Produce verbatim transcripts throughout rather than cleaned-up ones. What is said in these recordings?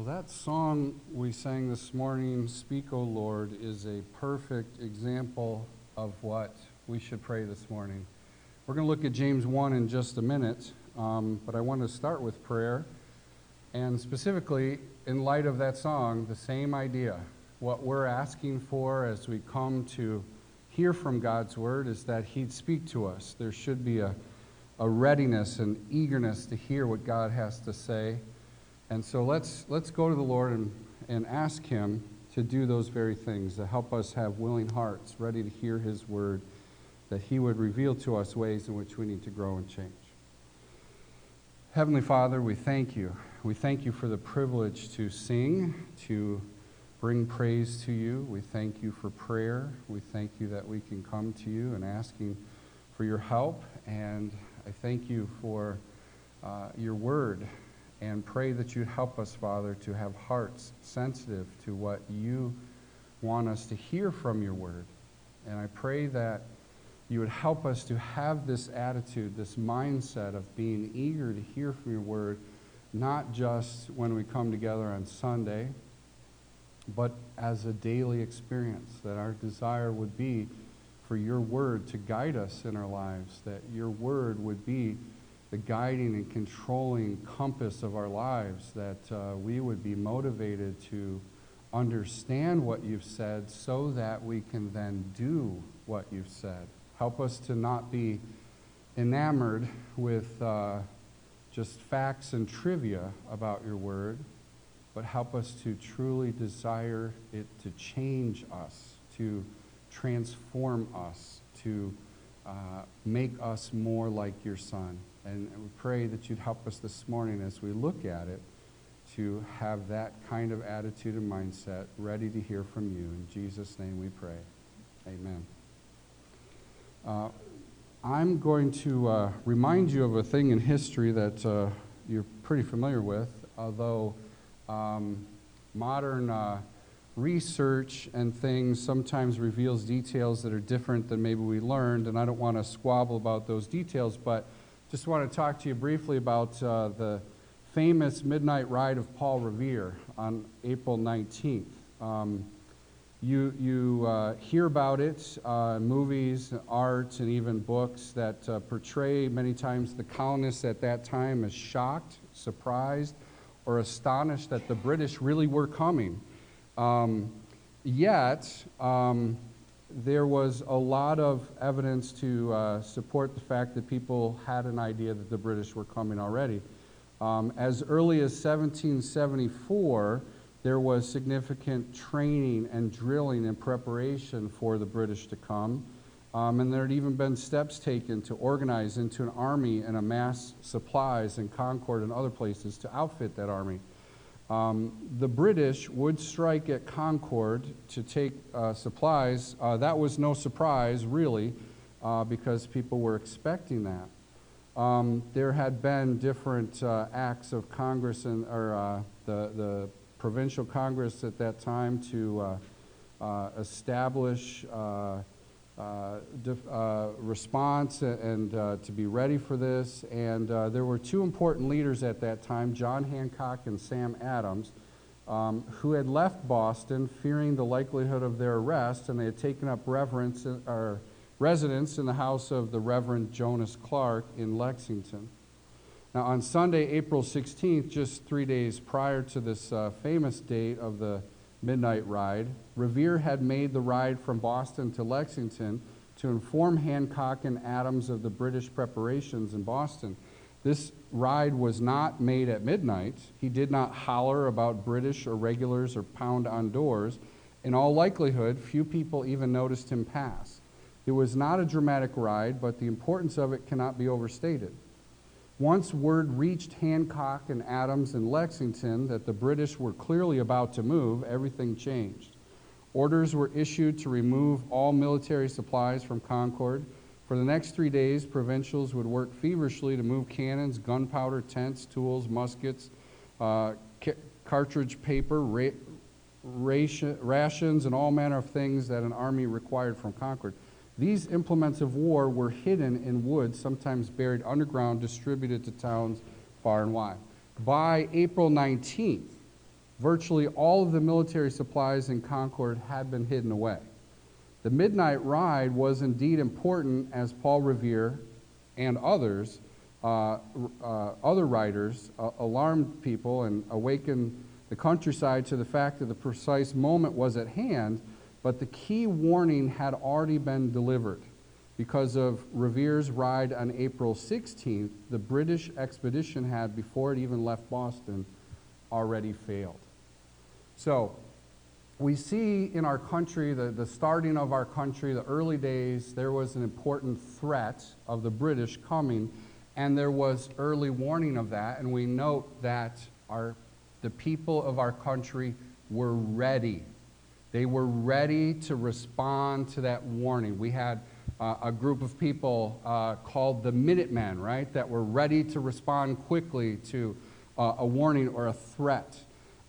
Well, that song we sang this morning, Speak, O Lord, is a perfect example of what we should pray this morning. We're going to look at James one in just a minute, um, but I want to start with prayer, and specifically, in light of that song, the same idea. What we're asking for as we come to hear from God's Word is that He'd speak to us. There should be a, a readiness and eagerness to hear what God has to say. And so let's let's go to the Lord and, and ask Him to do those very things, to help us have willing hearts, ready to hear His word, that He would reveal to us ways in which we need to grow and change. Heavenly Father, we thank You. We thank You for the privilege to sing, to bring praise to You. We thank You for prayer. We thank You that we can come to You and asking for Your help. And I thank You for uh, Your word, and pray that You'd help us, Father, to have hearts sensitive to what You want us to hear from Your word. And I pray that You would help us to have this attitude, this mindset of being eager to hear from Your word, not just when we come together on Sunday, but as a daily experience, that our desire would be for Your word to guide us in our lives, that Your word would be the guiding and controlling compass of our lives, that uh, we would be motivated to understand what You've said so that we can then do what You've said. Help us to not be enamored with uh, just facts and trivia about Your word, but help us to truly desire it to change us, to transform us, to uh, make us more like Your Son. And we pray that You'd help us this morning as we look at it to have that kind of attitude and mindset, ready to hear from You. In Jesus' name we pray. Amen. Uh, I'm going to uh, remind you of a thing in history that uh, you're pretty familiar with, although um, modern uh, research and things sometimes reveals details that are different than maybe we learned, and I don't want to squabble about those details, but just want to talk to you briefly about uh, the famous midnight ride of Paul Revere on April nineteenth. Um, you you uh, hear about it uh, in movies, art, and even books that uh, portray many times the colonists at that time as shocked, surprised, or astonished that the British really were coming. Um, yet, um, there was a lot of evidence to uh, support the fact that people had an idea that the British were coming already. Um, as early as seventeen seventy-four, there was significant training and drilling in preparation for the British to come, um, and there had even been steps taken to organize into an army and amass supplies in Concord and other places to outfit that army. Um, the British would strike at Concord to take uh, supplies. Uh, that was no surprise, really, uh, because people were expecting that. Um, there had been different uh, acts of Congress and or uh, the the provincial Congress at that time to uh, uh, establish uh, uh, dif- uh, response and uh, to be ready for this, and uh, there were two important leaders at that time, John Hancock and Sam Adams, um, who had left Boston fearing the likelihood of their arrest, and they had taken up reverence in, or residence in the house of the Reverend Jonas Clark in Lexington. Now, on Sunday, April sixteenth, just three days prior to this uh, famous date of the midnight ride, Revere had made the ride from Boston to Lexington to inform Hancock and Adams of the British preparations in Boston. This ride was not made at midnight. He did not holler about British or regulars or pound on doors. In all likelihood, few people even noticed him pass. It was not a dramatic ride, but the importance of it cannot be overstated. Once word reached Hancock and Adams in Lexington that the British were clearly about to move, everything changed. Orders were issued to remove all military supplies from Concord. For the next three days, provincials would work feverishly to move cannons, gunpowder, tents, tools, muskets, uh, ca- cartridge paper, ra- ration, rations, and all manner of things that an army required from Concord. These implements of war were hidden in woods, sometimes buried underground, distributed to towns far and wide. By April nineteenth, virtually all of the military supplies in Concord had been hidden away. The midnight ride was indeed important, as Paul Revere and others, uh, uh, other writers, uh, alarmed people and awakened the countryside to the fact that the precise moment was at hand, but the key warning had already been delivered. Because of Revere's ride on April sixteenth, the British expedition had, before it even left Boston, already failed. So we see in our country, the, the starting of our country, the early days, there was an important threat of the British coming, and there was early warning of that, and we note that our the people of our country were ready. They were ready to respond to that warning. We had uh, a group of people uh, called the Minutemen, right, that were ready to respond quickly to uh, a warning or a threat.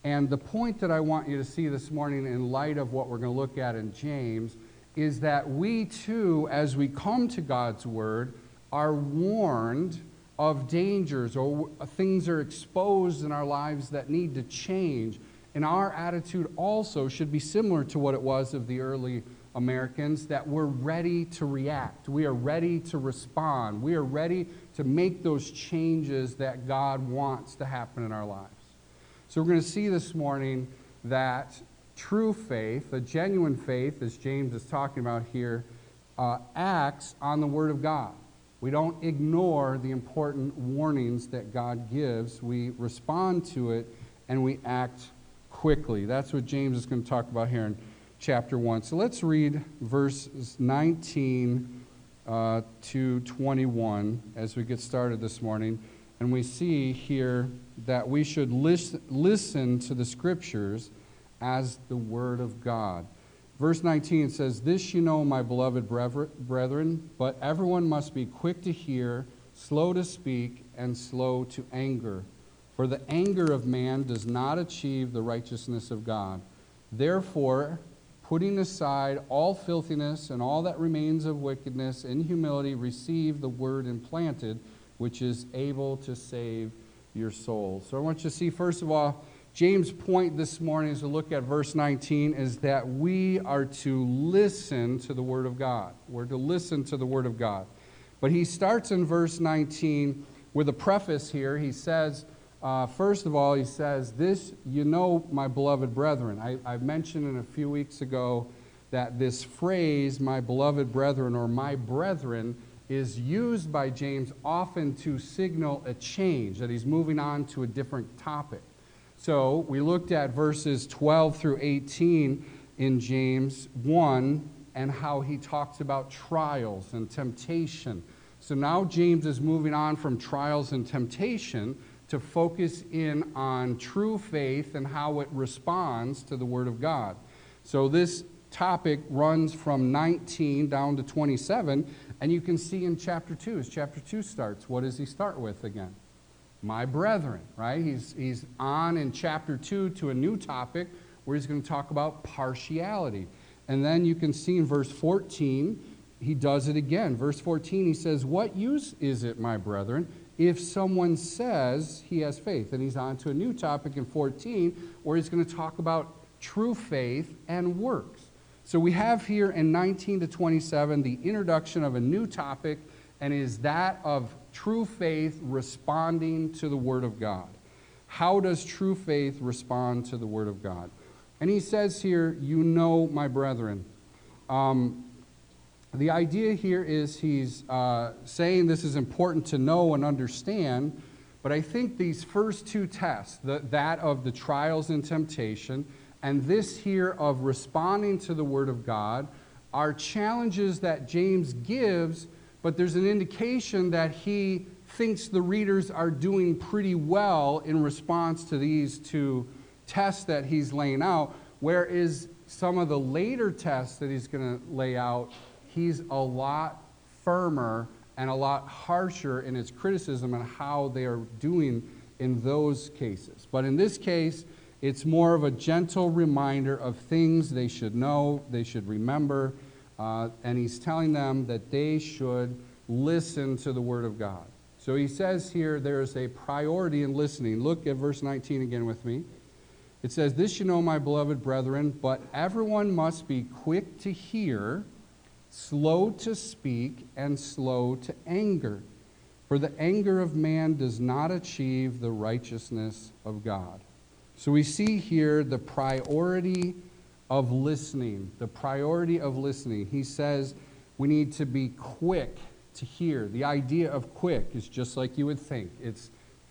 And the point that I want you to see this morning, in light of what we're going to look at in James, is that we too, as we come to God's Word, are warned of dangers, or things are exposed in our lives that need to change. And our attitude also should be similar to what it was of the early Americans, that we're ready to react. We are ready to respond. We are ready to make those changes that God wants to happen in our lives. So we're going to see this morning that true faith, the genuine faith, as James is talking about here, uh, acts on the Word of God. We don't ignore the important warnings that God gives. We respond to it, and we act quickly. That's what James is going to talk about here in chapter one. So let's read verses nineteen uh, to twenty-one as we get started this morning. And we see here that we should lis- listen to the Scriptures as the Word of God. Verse nineteen says, "This you know, my beloved brethren, but everyone must be quick to hear, slow to speak, and slow to anger. For the anger of man does not achieve the righteousness of God. Therefore, putting aside all filthiness and all that remains of wickedness, in humility receive the word implanted, which is able to save your souls." So I want you to see, first of all, James' point this morning as we look at verse nineteen is that we are to listen to the Word of God. We're to listen to the Word of God. But he starts in verse nineteen with a preface here. He says, uh, first of all, he says, "This you know, my beloved brethren." I, I mentioned in a few weeks ago that this phrase, "my beloved brethren" or "my brethren," is used by James often to signal a change, that he's moving on to a different topic. So we looked at verses twelve through eighteen in James one, and how he talks about trials and temptation. So now James is moving on from trials and temptation to focus in on true faith and how it responds to the Word of God. So this topic runs from nineteen down to twenty-seven, and you can see in chapter two, as chapter two starts, what does he start with again? My brethren, right? He's he's on in chapter two to a new topic where he's going to talk about partiality. And then you can see in verse fourteen, he does it again. Verse fourteen, he says, "What use is it, my brethren, if someone says he has faith?" And he's on to a new topic in fourteen, where he's going to talk about true faith and works. So we have here in nineteen to twenty-seven the introduction of a new topic, and is that of true faith responding to the Word of God. How does true faith respond to the Word of God? And he says here, "You know, my brethren." Um, the idea here is he's uh, saying this is important to know and understand, but I think these first two tests, the, that of the trials and temptation, and this here of responding to the Word of God, are challenges that James gives. But there's an indication that he thinks the readers are doing pretty well in response to these two tests that he's laying out, whereas some of the later tests that he's going to lay out, he's a lot firmer and a lot harsher in his criticism and how they are doing in those cases. But in this case, it's more of a gentle reminder of things they should know, they should remember. Uh, and he's telling them that they should listen to the Word of God. So he says here there is a priority in listening. Look at verse nineteen again with me. It says, "This you know, my beloved brethren, but everyone must be quick to hear, slow to speak, and slow to anger. For the anger of man does not achieve the righteousness of God." So we see here the priority of listening. The priority of listening. He says we need to be quick to hear. The idea of quick is just like you would think. It's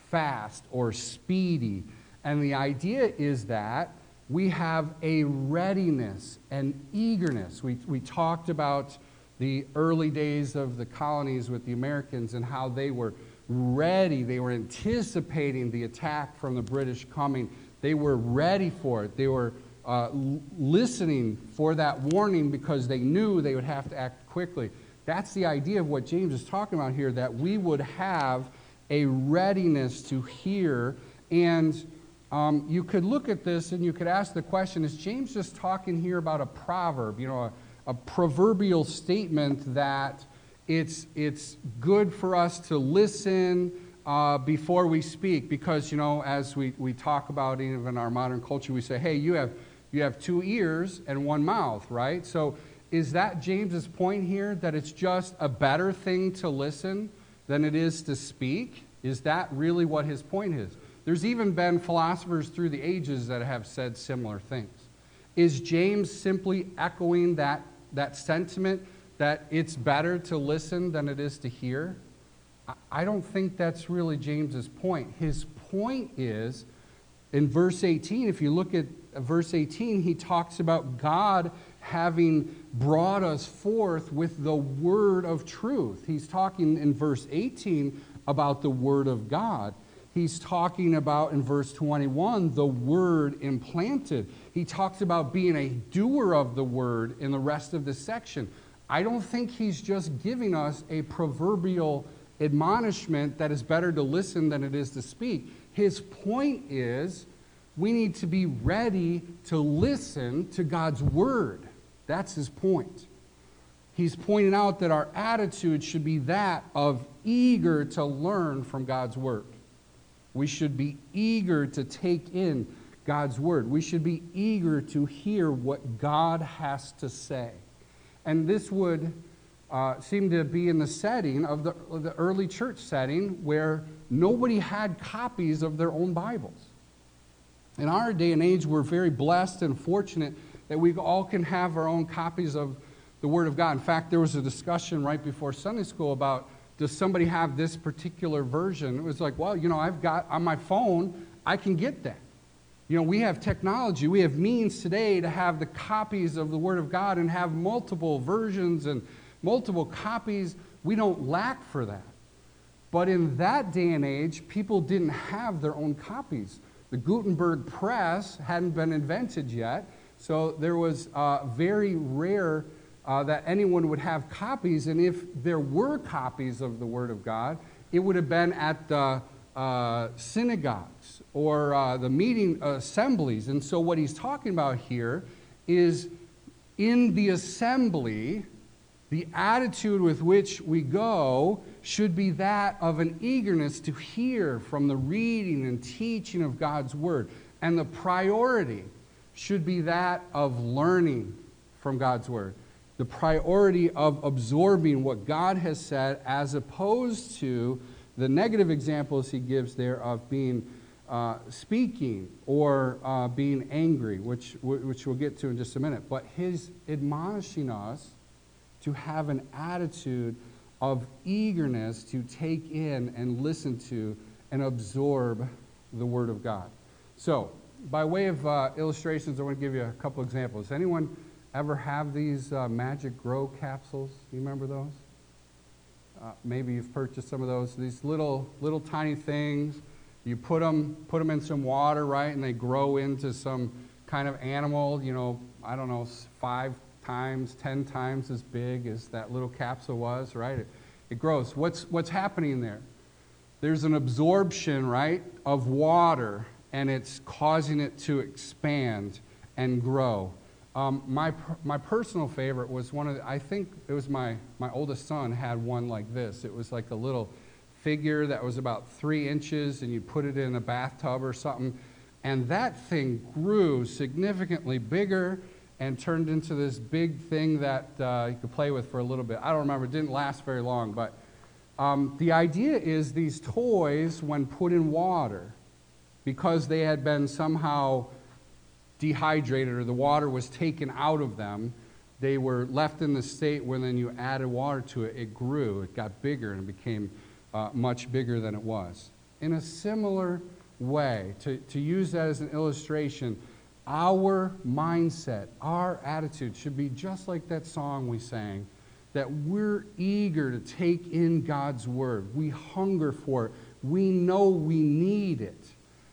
fast or speedy. And the idea is that we have a readiness and eagerness. We, we talked about the early days of the colonies with the Americans and how they were ready. They were anticipating the attack from the British coming. They were ready for it. They were uh, listening for that warning because they knew they would have to act quickly. That's the idea of what James is talking about here, that we would have a readiness to hear. And um, you could look at this and you could ask the question, is James just talking here about a proverb, you know, a, a proverbial statement that it's it's good for us to listen uh, before we speak? Because, you know, as we, we talk about even our modern culture, we say, hey, you have you have two ears and one mouth, right? So is that James's point here, that it's just a better thing to listen than it is to speak? Is that really what his point is? There's even been philosophers through the ages that have said similar things. Is James simply echoing that, that sentiment that it's better to listen than it is to hear? I don't think that's really James's point. His point is, in verse eighteen, if you look at verse eighteen, he talks about God having brought us forth with the word of truth. He's talking in verse eighteen about the word of God. He's talking about, in verse twenty-one, the word implanted. He talks about being a doer of the word in the rest of the section. I don't think he's just giving us a proverbial admonishment that is better to listen than it is to speak. His point is we need to be ready to listen to God's word. That's his point. He's pointing out that our attitude should be that of eager to learn from God's word. We should be eager to take in God's word. We should be eager to hear what God has to say. And this would uh, seem to be in the setting of the, of the early church setting, where nobody had copies of their own Bibles. In our day and age, we're very blessed and fortunate that we all can have our own copies of the Word of God. In fact, there was a discussion right before Sunday school about, does somebody have this particular version? It was like, well, you know, I've got on my phone, I can get that. You know, we have technology, we have means today to have the copies of the Word of God and have multiple versions and multiple copies. We don't lack for that. But in that day and age, people didn't have their own copies. The Gutenberg Press hadn't been invented yet, so there was uh, very rare Uh, that anyone would have copies, and if there were copies of the Word of God, it would have been at the uh, synagogues or uh, the meeting uh, assemblies. And so what he's talking about here is, in the assembly, the attitude with which we go should be that of an eagerness to hear from the reading and teaching of God's Word. And the priority should be that of learning from God's Word. The priority of absorbing what God has said, as opposed to the negative examples he gives there of being uh, speaking or uh, being angry, which, which we'll get to in just a minute. But his admonishing us to have an attitude of eagerness to take in and listen to and absorb the Word of God. So, by way of uh, illustrations, I want to give you a couple examples. Anyone ever have these uh, Magic Grow capsules? You remember those? Uh, maybe you've purchased some of those. These little, little tiny things. You put them, put them in some water, right, and they grow into some kind of animal. You know, I don't know, five times, ten times as big as that little capsule was, right? It, it grows. What's what's happening there? There's an absorption, right, of water, and it's causing it to expand and grow. Um, my my personal favorite was one of the, I think it was my, my oldest son had one like this. It was like a little figure that was about three inches, and you put it in a bathtub or something, And that thing grew significantly bigger and turned into this big thing that uh, you could play with for a little bit. I don't remember, it didn't last very long, but um, the idea is these toys, when put in water, because they had been somehow dehydrated or the water was taken out of them, they were left in the state where then you added water to it, it grew, it got bigger, and it became uh, much bigger than it was. In a similar way, to, to use that as an illustration, our mindset, our attitude should be just like that song we sang, that we're eager to take in God's word. We hunger for it. We know we need it.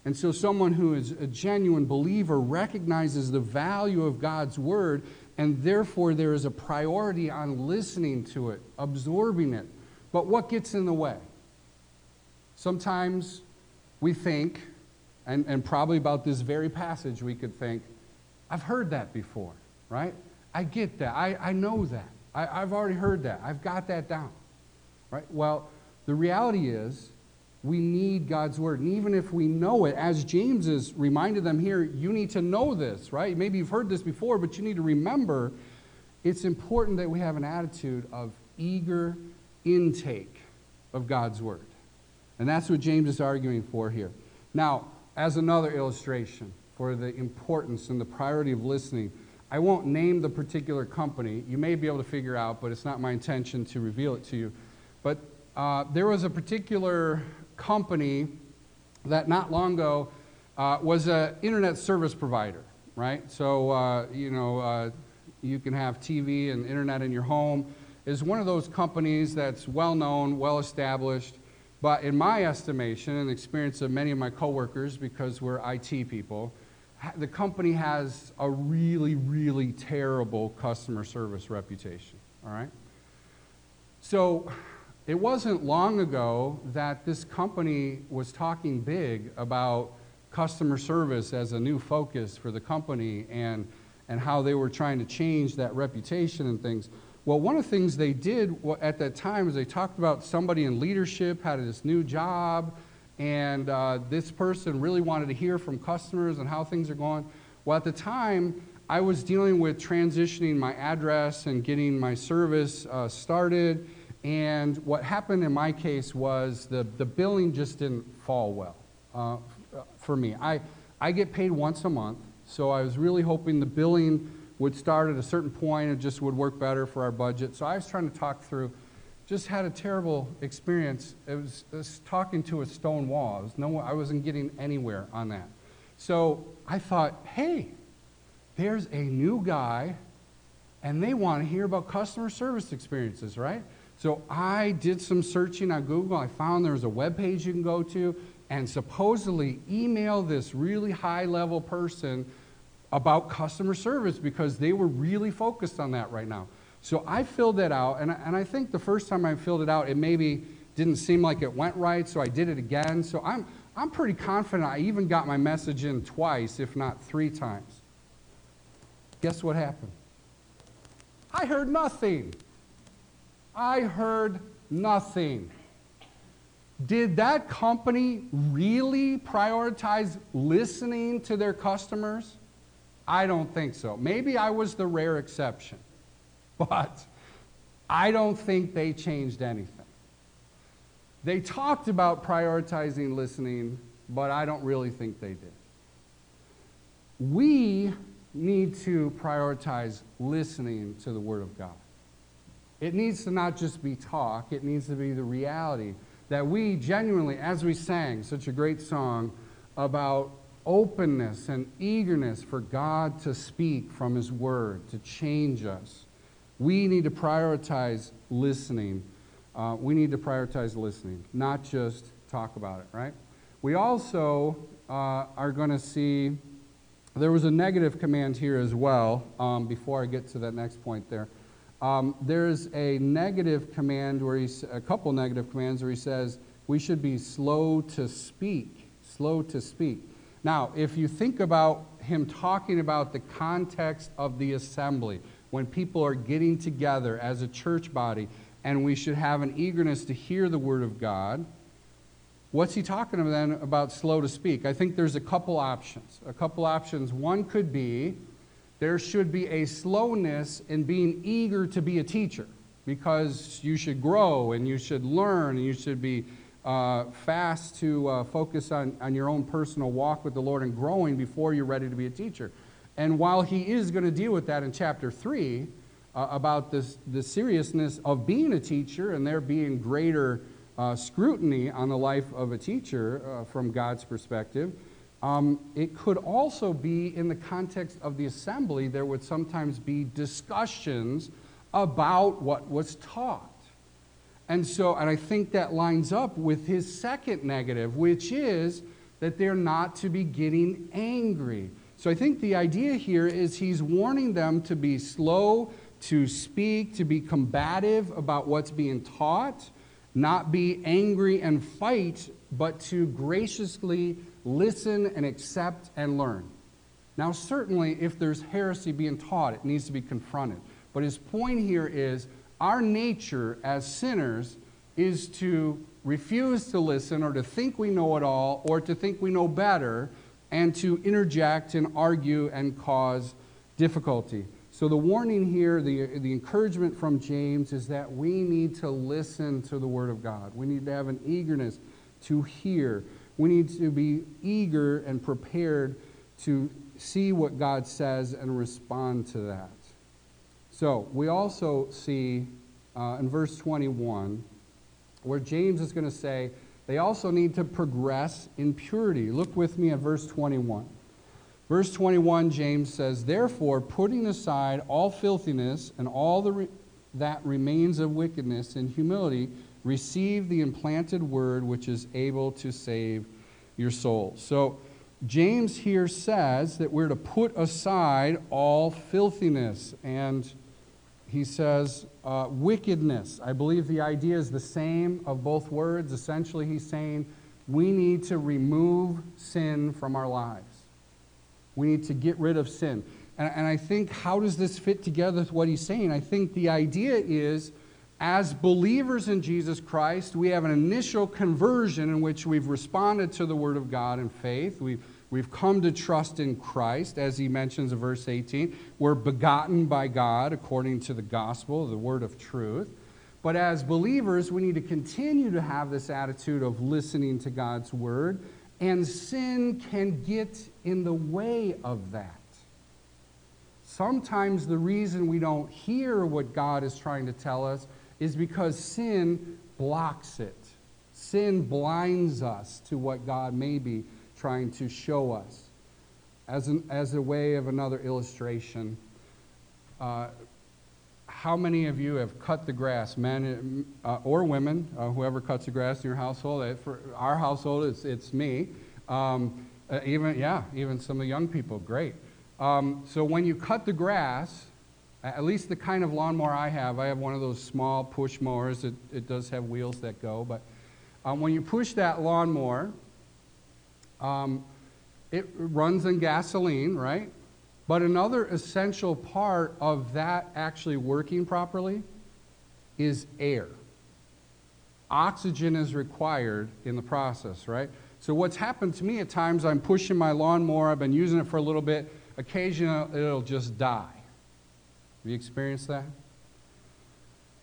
And so someone who is a genuine believer recognizes the value of God's word, and therefore there is a priority on listening to it, absorbing it. But what gets in the way? Sometimes we think, And, and probably about this very passage we could think, I've heard that before, right? I get that. I, I know that. I, I've already heard that. I've got that down, right? Well, the reality is we need God's word. And even if we know it, as James has reminded them here, you need to know this, right? Maybe you've heard this before, but you need to remember it's important that we have an attitude of eager intake of God's word. And that's what James is arguing for here. Now, as another illustration for the importance and the priority of listening, I won't name the particular company. You may be able to figure out, but it's not my intention to reveal it to you. But uh, there was a particular company that not long ago uh, was an internet service provider, right? So, uh, you know, uh, you can have T V and internet in your home. It's one of those companies that's well-known, well-established. But in my estimation and experience of many of my coworkers, because we're I T people, the company has a really, really terrible customer service reputation, all right? So it wasn't long ago that this company was talking big about customer service as a new focus for the company and, and how they were trying to change that reputation and things. Well, one of the things they did at that time is they talked about somebody in leadership had this new job, and uh, this person really wanted to hear from customers and how things are going. Well, at the time, I was dealing with transitioning my address and getting my service uh, started, and what happened in my case was the, the billing just didn't fall well uh, for me. I, I get paid once a month, so I was really hoping the billing would start at a certain point and just would work better for our budget. So I was trying to talk through, just had a terrible experience. It was, it was talking to a stone wall. It was no, I wasn't getting anywhere on that. So I thought, hey, there's a new guy and they want to hear about customer service experiences, right? So I did some searching on Google. I found there was a webpage you can go to and supposedly email this really high-level person about customer service because they were really focused on that right now. So I filled that out, and I, and I think the first time I filled it out, it maybe didn't seem like it went right, so I did it again. So I'm, I'm pretty confident I even got my message in twice, if not three times. Guess what happened? I heard nothing. I heard nothing. Did that company really prioritize listening to their customers? I don't think so. Maybe I was the rare exception, but I don't think they changed anything. They talked about prioritizing listening, but I don't really think they did. We need to prioritize listening to the Word of God. It needs to not just be talk, it needs to be the reality that we genuinely, as we sang such a great song about openness and eagerness for God to speak from His Word, to change us. We need to prioritize listening. Uh, we need to prioritize listening, not just talk about it, right? We also uh, are going to see, there was a negative command here as well, um, before I get to that next point there. Um, there's a negative command, where he, a couple negative commands where he says, we should be slow to speak, slow to speak. Now, if you think about him talking about the context of the assembly, when people are getting together as a church body, and we should have an eagerness to hear the Word of God, What's he talking about then about slow to speak? I think there's a couple options. A couple options. One could be there should be a slowness in being eager to be a teacher, because you should grow and you should learn and you should be uh, fast to uh, focus on, on your own personal walk with the Lord and growing before you're ready to be a teacher. And while he is going to deal with that in chapter three, uh, about this, the seriousness of being a teacher and there being greater uh, scrutiny on the life of a teacher uh, from God's perspective, Um, it could also be in the context of the assembly. There would sometimes be discussions about what was taught. And so, and I think that lines up with his second negative, which is that they're not to be getting angry. So I think the idea here is he's warning them to be slow to speak, to be combative about what's being taught, not be angry and fight, but to graciously listen and accept and learn. Now, certainly, if there's heresy being taught, it needs to be confronted. But his point here is our nature as sinners is to refuse to listen or to think we know it all or to think we know better and to interject and argue and cause difficulty. So the warning here, the, the encouragement from James is that we need to listen to the Word of God. We need to have an eagerness to hear. We need to be eager and prepared to see what God says and respond to that. So we also see uh, in verse twenty-one where James is going to say they also need to progress in purity. Look with me at verse twenty-one. Verse twenty-one, James says, "Therefore, putting aside all filthiness and all the re- that remains of wickedness in humility, receive the implanted word which is able to save your soul." So James here says that we're to put aside all filthiness. And he says uh, wickedness. I believe the idea is the same of both words. Essentially, he's saying we need to remove sin from our lives. We need to get rid of sin. And, and I think, how does this fit together with what he's saying? I think the idea is, as believers in Jesus Christ, we have an initial conversion in which we've responded to the Word of God in faith. We've, we've come to trust in Christ, as he mentions in verse eighteen. We're begotten by God according to the gospel, the word of truth. But as believers, we need to continue to have this attitude of listening to God's Word, and sin can get in the way of that. Sometimes the reason we don't hear what God is trying to tell us is because sin blocks it. Sin blinds us to what God may be trying to show us. As an, as a way of another illustration, uh, how many of you have cut the grass, men uh, or women, uh, whoever cuts the grass in your household? Uh, for our household, it's it's me. Um, uh, even yeah, even some of the young people. Great. Um, so when you cut the grass, at least the kind of lawnmower I have, I have one of those small push mowers. It, it does have wheels that go, but um, when you push that lawnmower, um, it runs on gasoline, right? But another essential part of that actually working properly is air. Oxygen is required in the process, right? So what's happened to me at times, I'm pushing my lawnmower, I've been using it for a little bit, occasionally it'll just die. Have you experienced that?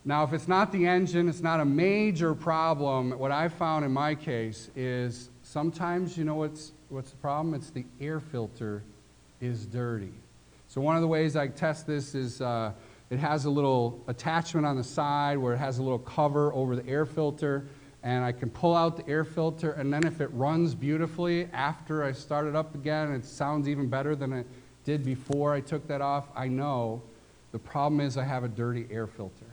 Now, if it's not the engine, it's not a major problem. What I found in my case is sometimes, you know what's, what's the problem? It's the air filter is dirty. So one of the ways I test this is uh, it has a little attachment on the side where it has a little cover over the air filter, and I can pull out the air filter, and then if it runs beautifully after I start it up again, it sounds even better than it did before I took that off, I know. The problem is I have a dirty air filter.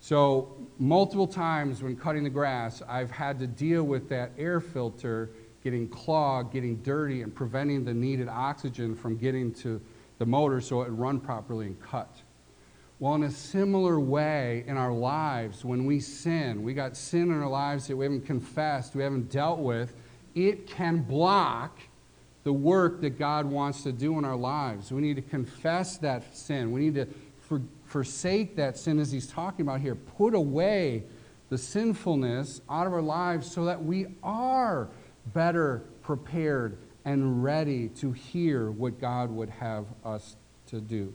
So multiple times when cutting the grass, I've had to deal with that air filter getting clogged, getting dirty, and preventing the needed oxygen from getting to the motor so it would run properly and cut. Well, in a similar way in our lives, when we sin, we got sin in our lives that we haven't confessed, we haven't dealt with, it can block the work that God wants to do in our lives. We need to confess that sin. We need to for, forsake that sin, as he's talking about here. Put away the sinfulness out of our lives so that we are better prepared and ready to hear what God would have us to do.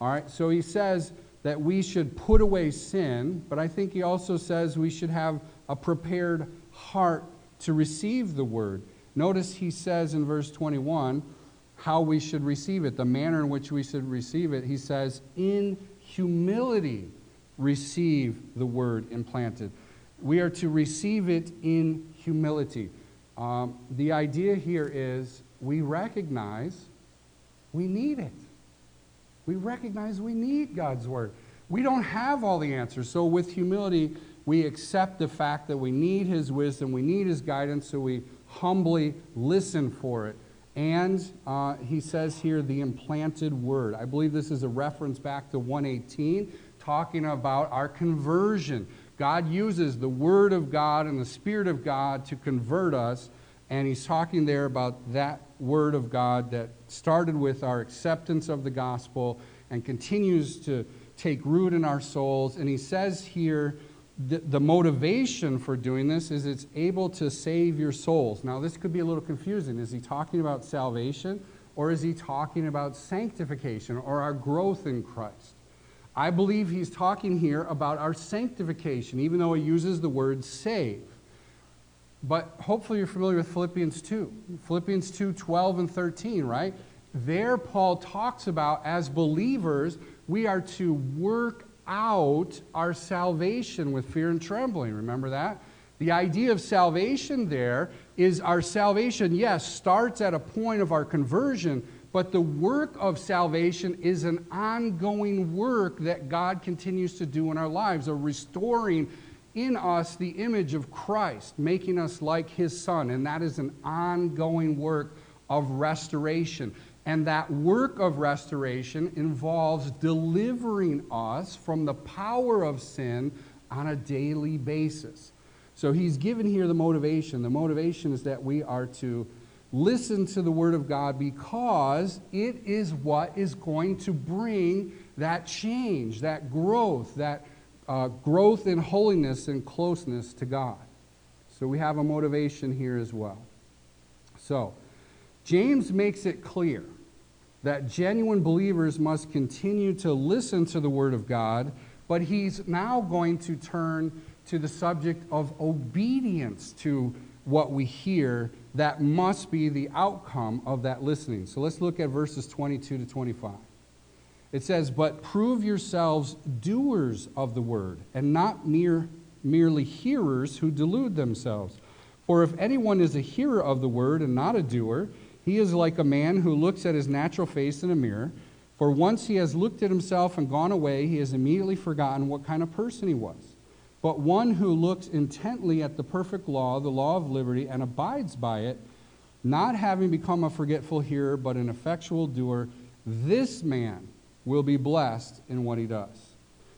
All right, so he says that we should put away sin, but I think he also says we should have a prepared heart to receive the word. Notice he says in verse twenty-one how we should receive it, the manner in which we should receive it. He says, in humility receive the word implanted. We are to receive it in humility. Um, the idea here is we recognize we need it. We recognize we need God's word. We don't have all the answers. So with humility, we accept the fact that we need his wisdom, we need his guidance, so we humbly listen for it. And uh, he says here, the implanted word. I believe this is a reference back to one eighteen, talking about our conversion. God uses the word of God and the Spirit of God to convert us, and he's talking there about that word of God that started with our acceptance of the gospel and continues to take root in our souls. And he says here, the, the motivation for doing this is it's able to save your souls. Now, this could be a little confusing. Is he talking about salvation, or is he talking about sanctification, or our growth in Christ? I believe he's talking here about our sanctification, even though he uses the word save. But hopefully you're familiar with Philippians two. Philippians two, twelve and thirteen, right? There Paul talks about, as believers, we are to work out our salvation with fear and trembling. Remember that? The idea of salvation there is our salvation, yes, starts at a point of our conversion, but the work of salvation is an ongoing work that God continues to do in our lives, of restoring in us the image of Christ, making us like his Son. And that is an ongoing work of restoration. And that work of restoration involves delivering us from the power of sin on a daily basis. So he's given here the motivation. The motivation is that we are to listen to the word of God because it is what is going to bring that change, that growth, that uh, growth in holiness and closeness to God. So we have a motivation here as well. So James makes it clear that genuine believers must continue to listen to the word of God, but he's now going to turn to the subject of obedience to what we hear. That must be the outcome of that listening. So let's look at verses twenty-two to twenty-five. It says, but prove yourselves doers of the word, and not mere, merely hearers who delude themselves. For if anyone is a hearer of the word and not a doer, he is like a man who looks at his natural face in a mirror. For once he has looked at himself and gone away, he has immediately forgotten what kind of person he was. But one who looks intently at the perfect law, the law of liberty, and abides by it, not having become a forgetful hearer, but an effectual doer, this man will be blessed in what he does.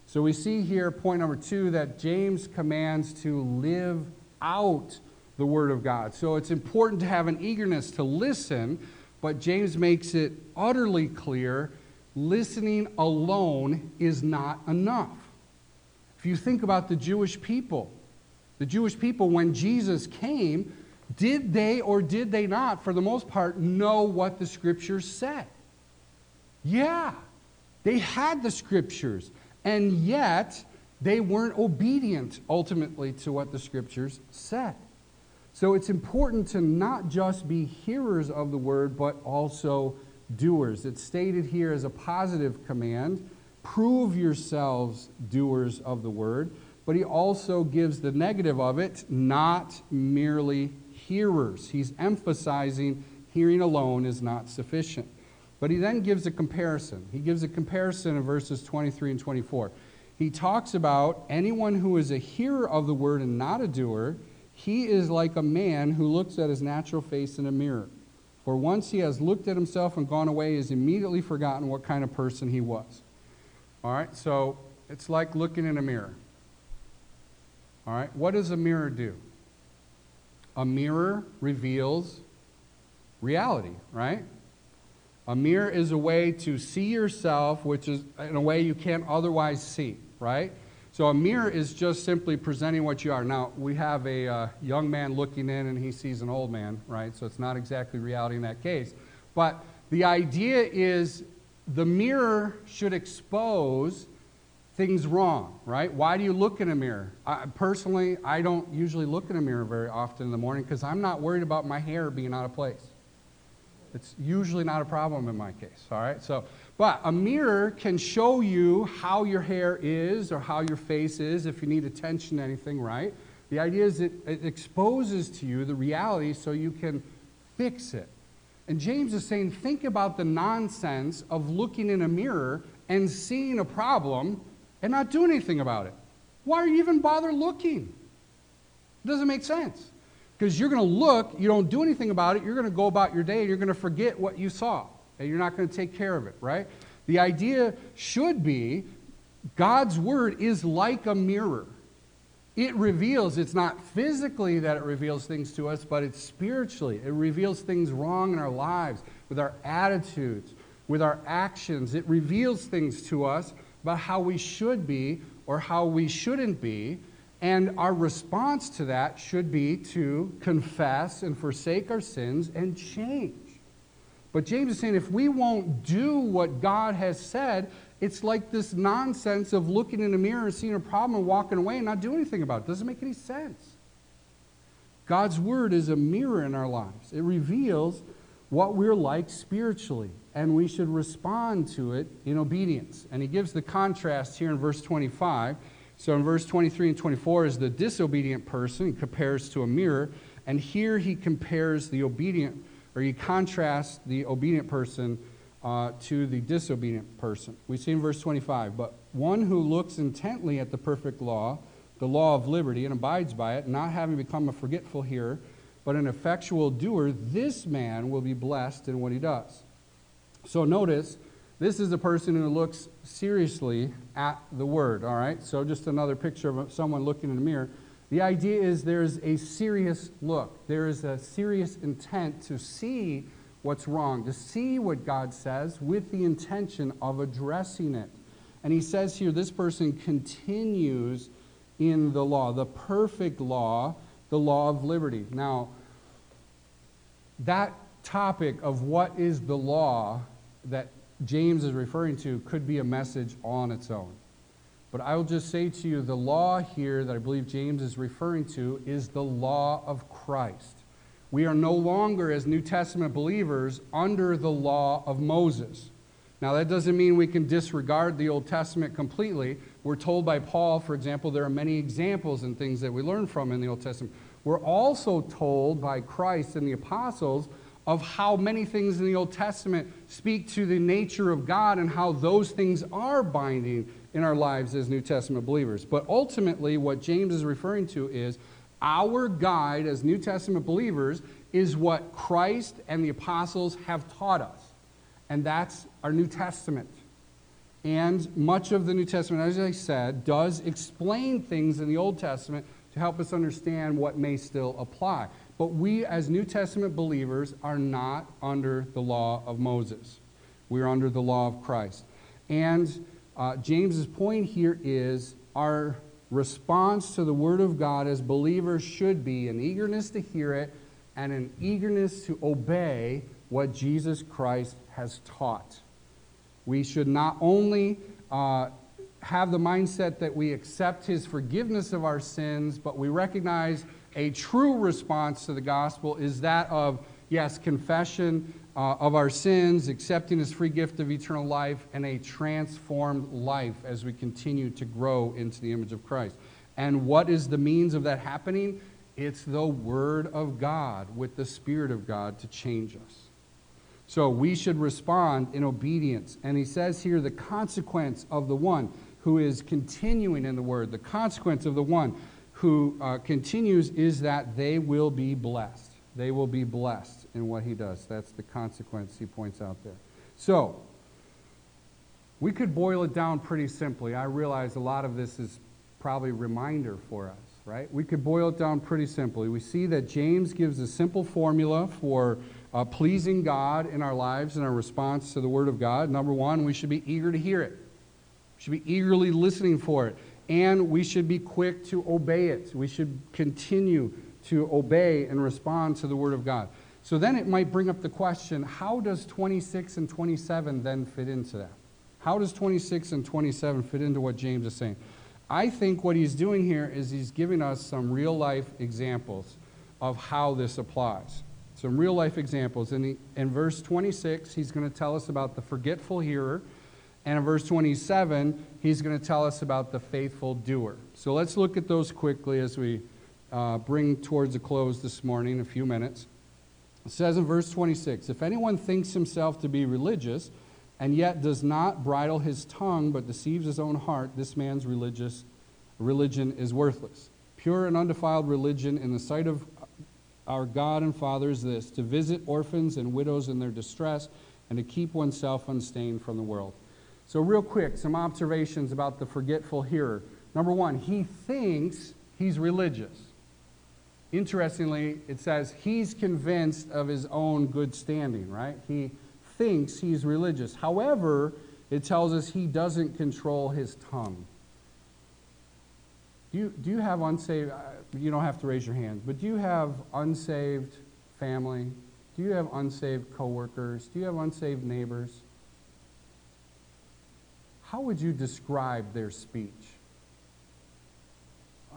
So we see here, point number two, that James commands to live out the word of God. So it's important to have an eagerness to listen, but James makes it utterly clear, listening alone is not enough. If you think about the Jewish people, the Jewish people, when Jesus came, did they or did they not, for the most part, know what the Scriptures said? Yeah, they had the Scriptures, and yet they weren't obedient, ultimately, to what the Scriptures said. So it's important to not just be hearers of the Word, but also doers. It's stated here as a positive command, prove yourselves doers of the word, but he also gives the negative of it, not merely hearers. He's emphasizing hearing alone is not sufficient. But he then gives a comparison. He gives a comparison in verses twenty-three and twenty-four. He talks about anyone who is a hearer of the word and not a doer, he is like a man who looks at his natural face in a mirror. For once he has looked at himself and gone away, he has immediately forgotten what kind of person he was. All right, so it's like looking in a mirror. All right, what does a mirror do? A mirror reveals reality, right? A mirror is a way to see yourself, which is in a way you can't otherwise see, right? So a mirror is just simply presenting what you are. Now, we have a uh, young man looking in and he sees an old man, right? So it's not exactly reality in that case. But the idea is the mirror should expose things wrong, right? Why do you look in a mirror? I, personally, I don't usually look in a mirror very often in the morning because I'm not worried about my hair being out of place. It's usually not a problem in my case, all right? So, but a mirror can show you how your hair is or how your face is if you need attention to anything, right? The idea is it, it exposes to you the reality so you can fix it. And James is saying, think about the nonsense of looking in a mirror and seeing a problem and not doing anything about it. Why are you even bother looking? It doesn't make sense. Because you're going to look, you don't do anything about it, you're going to go about your day, and you're going to forget what you saw, and you're not going to take care of it, right? The idea should be God's Word is like a mirror. It reveals, it's not physically that it reveals things to us, but it's spiritually. It reveals things wrong in our lives, with our attitudes, with our actions. It reveals things to us about how we should be or how we shouldn't be. And our response to that should be to confess and forsake our sins and change. But James is saying if we won't do what God has said, it's like this nonsense of looking in a mirror and seeing a problem and walking away and not doing anything about it. It doesn't make any sense. God's Word is a mirror in our lives. It reveals what we're like spiritually, and we should respond to it in obedience. And he gives the contrast here in verse twenty-five. So in verse twenty-three and twenty-four is the disobedient person, compares to a mirror, and here he compares the obedient, or he contrasts the obedient person uh, to the disobedient person. We see in verse twenty-five, but one who looks intently at the perfect law, the law of liberty, and abides by it, not having become a forgetful hearer, but an effectual doer, this man will be blessed in what he does. So notice, this is a person who looks seriously at the Word, all right? So just another picture of someone looking in a mirror. The idea is there is a serious look. There is a serious intent to see what's wrong, to see what God says with the intention of addressing it. And he says here this person continues in the law, the perfect law, the law of liberty. Now, that topic of what is the law that James is referring to could be a message on its own. But I will just say to you, the law here that I believe James is referring to is the law of Christ. We are no longer, as New Testament believers, under the law of Moses. Now, that doesn't mean we can disregard the Old Testament completely. We're told by Paul, for example, there are many examples and things that we learn from in the Old Testament. We're also told by Christ and the apostles of how many things in the Old Testament speak to the nature of God and how those things are binding in our lives as New Testament believers. But ultimately, what James is referring to is our guide as New Testament believers is what Christ and the apostles have taught us. And that's our New Testament. And much of the New Testament, as I said, does explain things in the Old Testament to help us understand what may still apply. But we, as New Testament believers, are not under the law of Moses. We are under the law of Christ. And uh, James's point here is our response to the Word of God as believers should be an eagerness to hear it and an eagerness to obey what Jesus Christ has taught. We should not only uh, have the mindset that we accept His forgiveness of our sins, but we recognize a true response to the gospel is that of, yes, confession uh, of our sins, accepting His free gift of eternal life, and a transformed life as we continue to grow into the image of Christ. And what is the means of that happening? It's the Word of God with the Spirit of God to change us. So we should respond in obedience. And he says here the consequence of the one who is continuing in the Word, the consequence of the one who uh, continues is that they will be blessed. They will be blessed in what he does. That's the consequence he points out there. So, we could boil it down pretty simply. I realize a lot of this is probably a reminder for us, right? We could boil it down pretty simply. We see that James gives a simple formula for uh, pleasing God in our lives and our response to the Word of God. Number one, we should be eager to hear it. We should be eagerly listening for it. and we should be quick to obey it. We should continue to obey and respond to the Word of God. So then it might bring up the question, how does twenty-six and twenty-seven then fit into that? How does twenty-six and twenty-seven fit into what James is saying? I think what he's doing here is he's giving us some real-life examples of how this applies. Some real-life examples. In, the, in verse twenty-six, he's going to tell us about the forgetful hearer. And in verse twenty-seven, he's going to tell us about the faithful doer. So let's look at those quickly as we uh, bring towards a close this morning, a few minutes. It says in verse twenty-six, if anyone thinks himself to be religious and yet does not bridle his tongue but deceives his own heart, this man's religious religion is worthless. Pure and undefiled religion in the sight of our God and Father is this, to visit orphans and widows in their distress and to keep oneself unstained from the world. So real quick, some observations about the forgetful hearer. Number one, he thinks he's religious. Interestingly, it says he's convinced of his own good standing, right? He thinks he's religious. However, it tells us he doesn't control his tongue. Do you, do you have unsaved, you don't have to raise your hand, but do you have unsaved family? Do you have unsaved coworkers? Do you have unsaved neighbors? How would you describe their speech?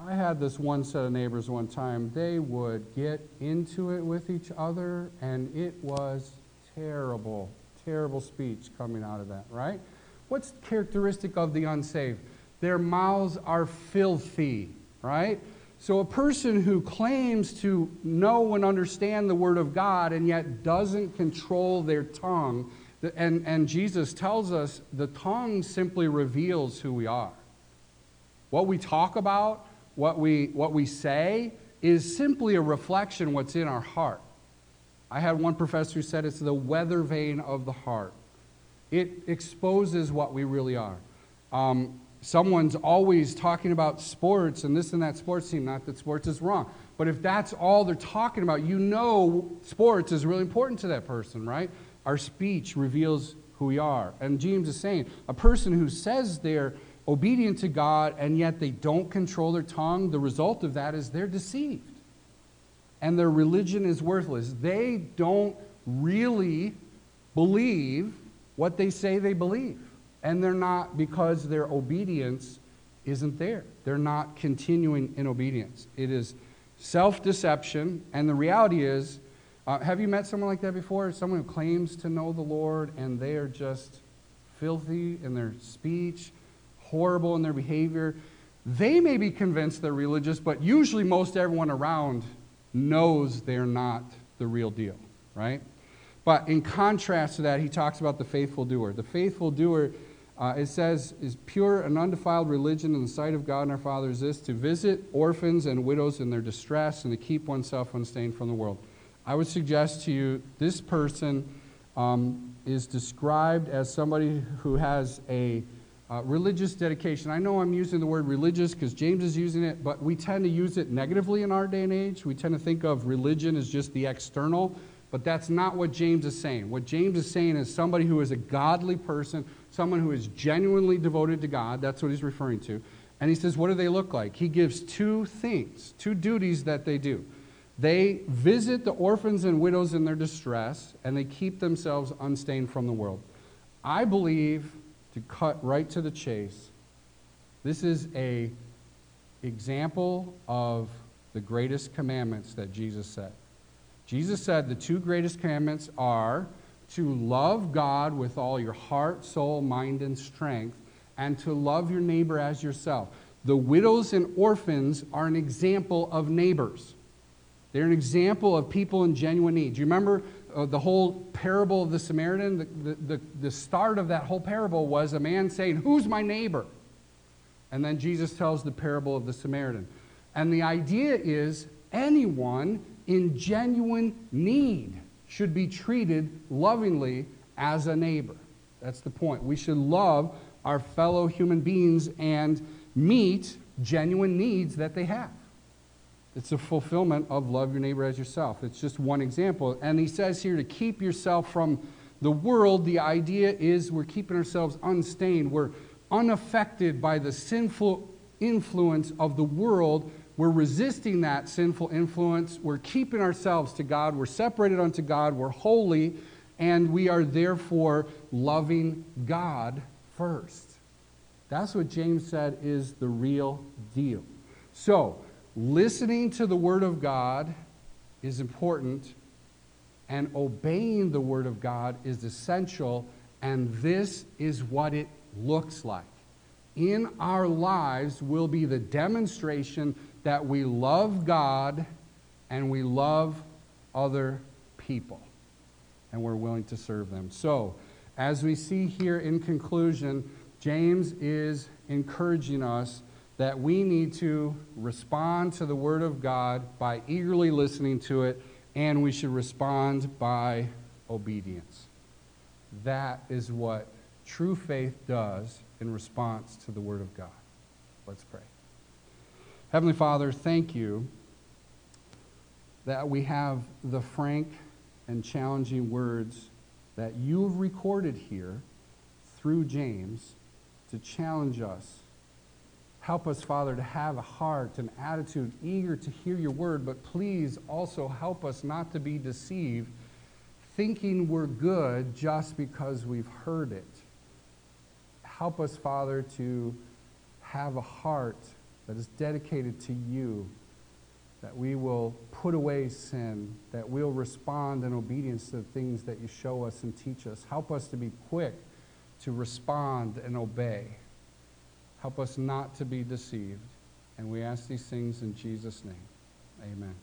I had this one set of neighbors one time. They would get into it with each other, and it was terrible, terrible speech coming out of that, right? What's characteristic of the unsaved? Their mouths are filthy, right? So a person who claims to know and understand the Word of God and yet doesn't control their tongue, and, and Jesus tells us the tongue simply reveals who we are. What we talk about, What we what we say is simply a reflection of what's in our heart. I had one professor who said it's the weather vane of the heart. It exposes what we really are. Um, someone's always talking about sports and this and that sports team. Not that sports is wrong, but if that's all they're talking about, you know sports is really important to that person, right? Our speech reveals who we are. And James is saying a person who says they're obedient to God, and yet they don't control their tongue, the result of that is they're deceived. And their religion is worthless. They don't really believe what they say they believe. And they're not, because their obedience isn't there. They're not continuing in obedience. It is self-deception, and the reality is, uh, have you met someone like that before? Someone who claims to know the Lord, and they are just filthy in their speech, horrible in their behavior. They may be convinced they're religious, but usually most everyone around knows they're not the real deal, right? But in contrast to that, he talks about the faithful doer. The faithful doer, uh, it says, is pure and undefiled religion in the sight of God and our Father is this, to visit orphans and widows in their distress and to keep oneself unstained from the world. I would suggest to you this person um, is described as somebody who has a Uh, religious dedication. I know I'm using the word religious because James is using it, but we tend to use it negatively in our day and age. We tend to think of religion as just the external, but that's not what James is saying. What James is saying is somebody who is a godly person, someone who is genuinely devoted to God. That's what he's referring to. And he says, what do they look like? He gives two things, two duties that they do. They visit the orphans and widows in their distress, and they keep themselves unstained from the world. I believe, to cut right to the chase, this is an example of the greatest commandments that Jesus said. Jesus said the two greatest commandments are to love God with all your heart, soul, mind, and strength, and to love your neighbor as yourself. The widows and orphans are an example of neighbors. They're an example of people in genuine need. Do you remember Uh, the whole parable of the Samaritan? The, the, the, the start of that whole parable was a man saying, who's my neighbor? And then Jesus tells the parable of the Samaritan. And the idea is anyone in genuine need should be treated lovingly as a neighbor. That's the point. We should love our fellow human beings and meet genuine needs that they have. It's a fulfillment of love your neighbor as yourself. It's just one example. And he says here to keep yourself from the world. The idea is we're keeping ourselves unstained. We're unaffected by the sinful influence of the world. We're resisting that sinful influence. We're keeping ourselves to God. We're separated unto God. We're holy. And we are therefore loving God first. That's what James said is the real deal. So, listening to the Word of God is important, and obeying the Word of God is essential, and this is what it looks like. In our lives will be the demonstration that we love God and we love other people, and we're willing to serve them. So, as we see here in conclusion, James is encouraging us that we need to respond to the Word of God by eagerly listening to it, and we should respond by obedience. That is what true faith does in response to the Word of God. Let's pray. Heavenly Father, thank you that we have the frank and challenging words that you've recorded here through James to challenge us. Help us, Father, to have a heart, an attitude, eager to hear your word, but please also help us not to be deceived, thinking we're good just because we've heard it. Help us, Father, to have a heart that is dedicated to you, that we will put away sin, that we'll respond in obedience to the things that you show us and teach us. Help us to be quick to respond and obey. Help us not to be deceived. And we ask these things in Jesus' name. Amen.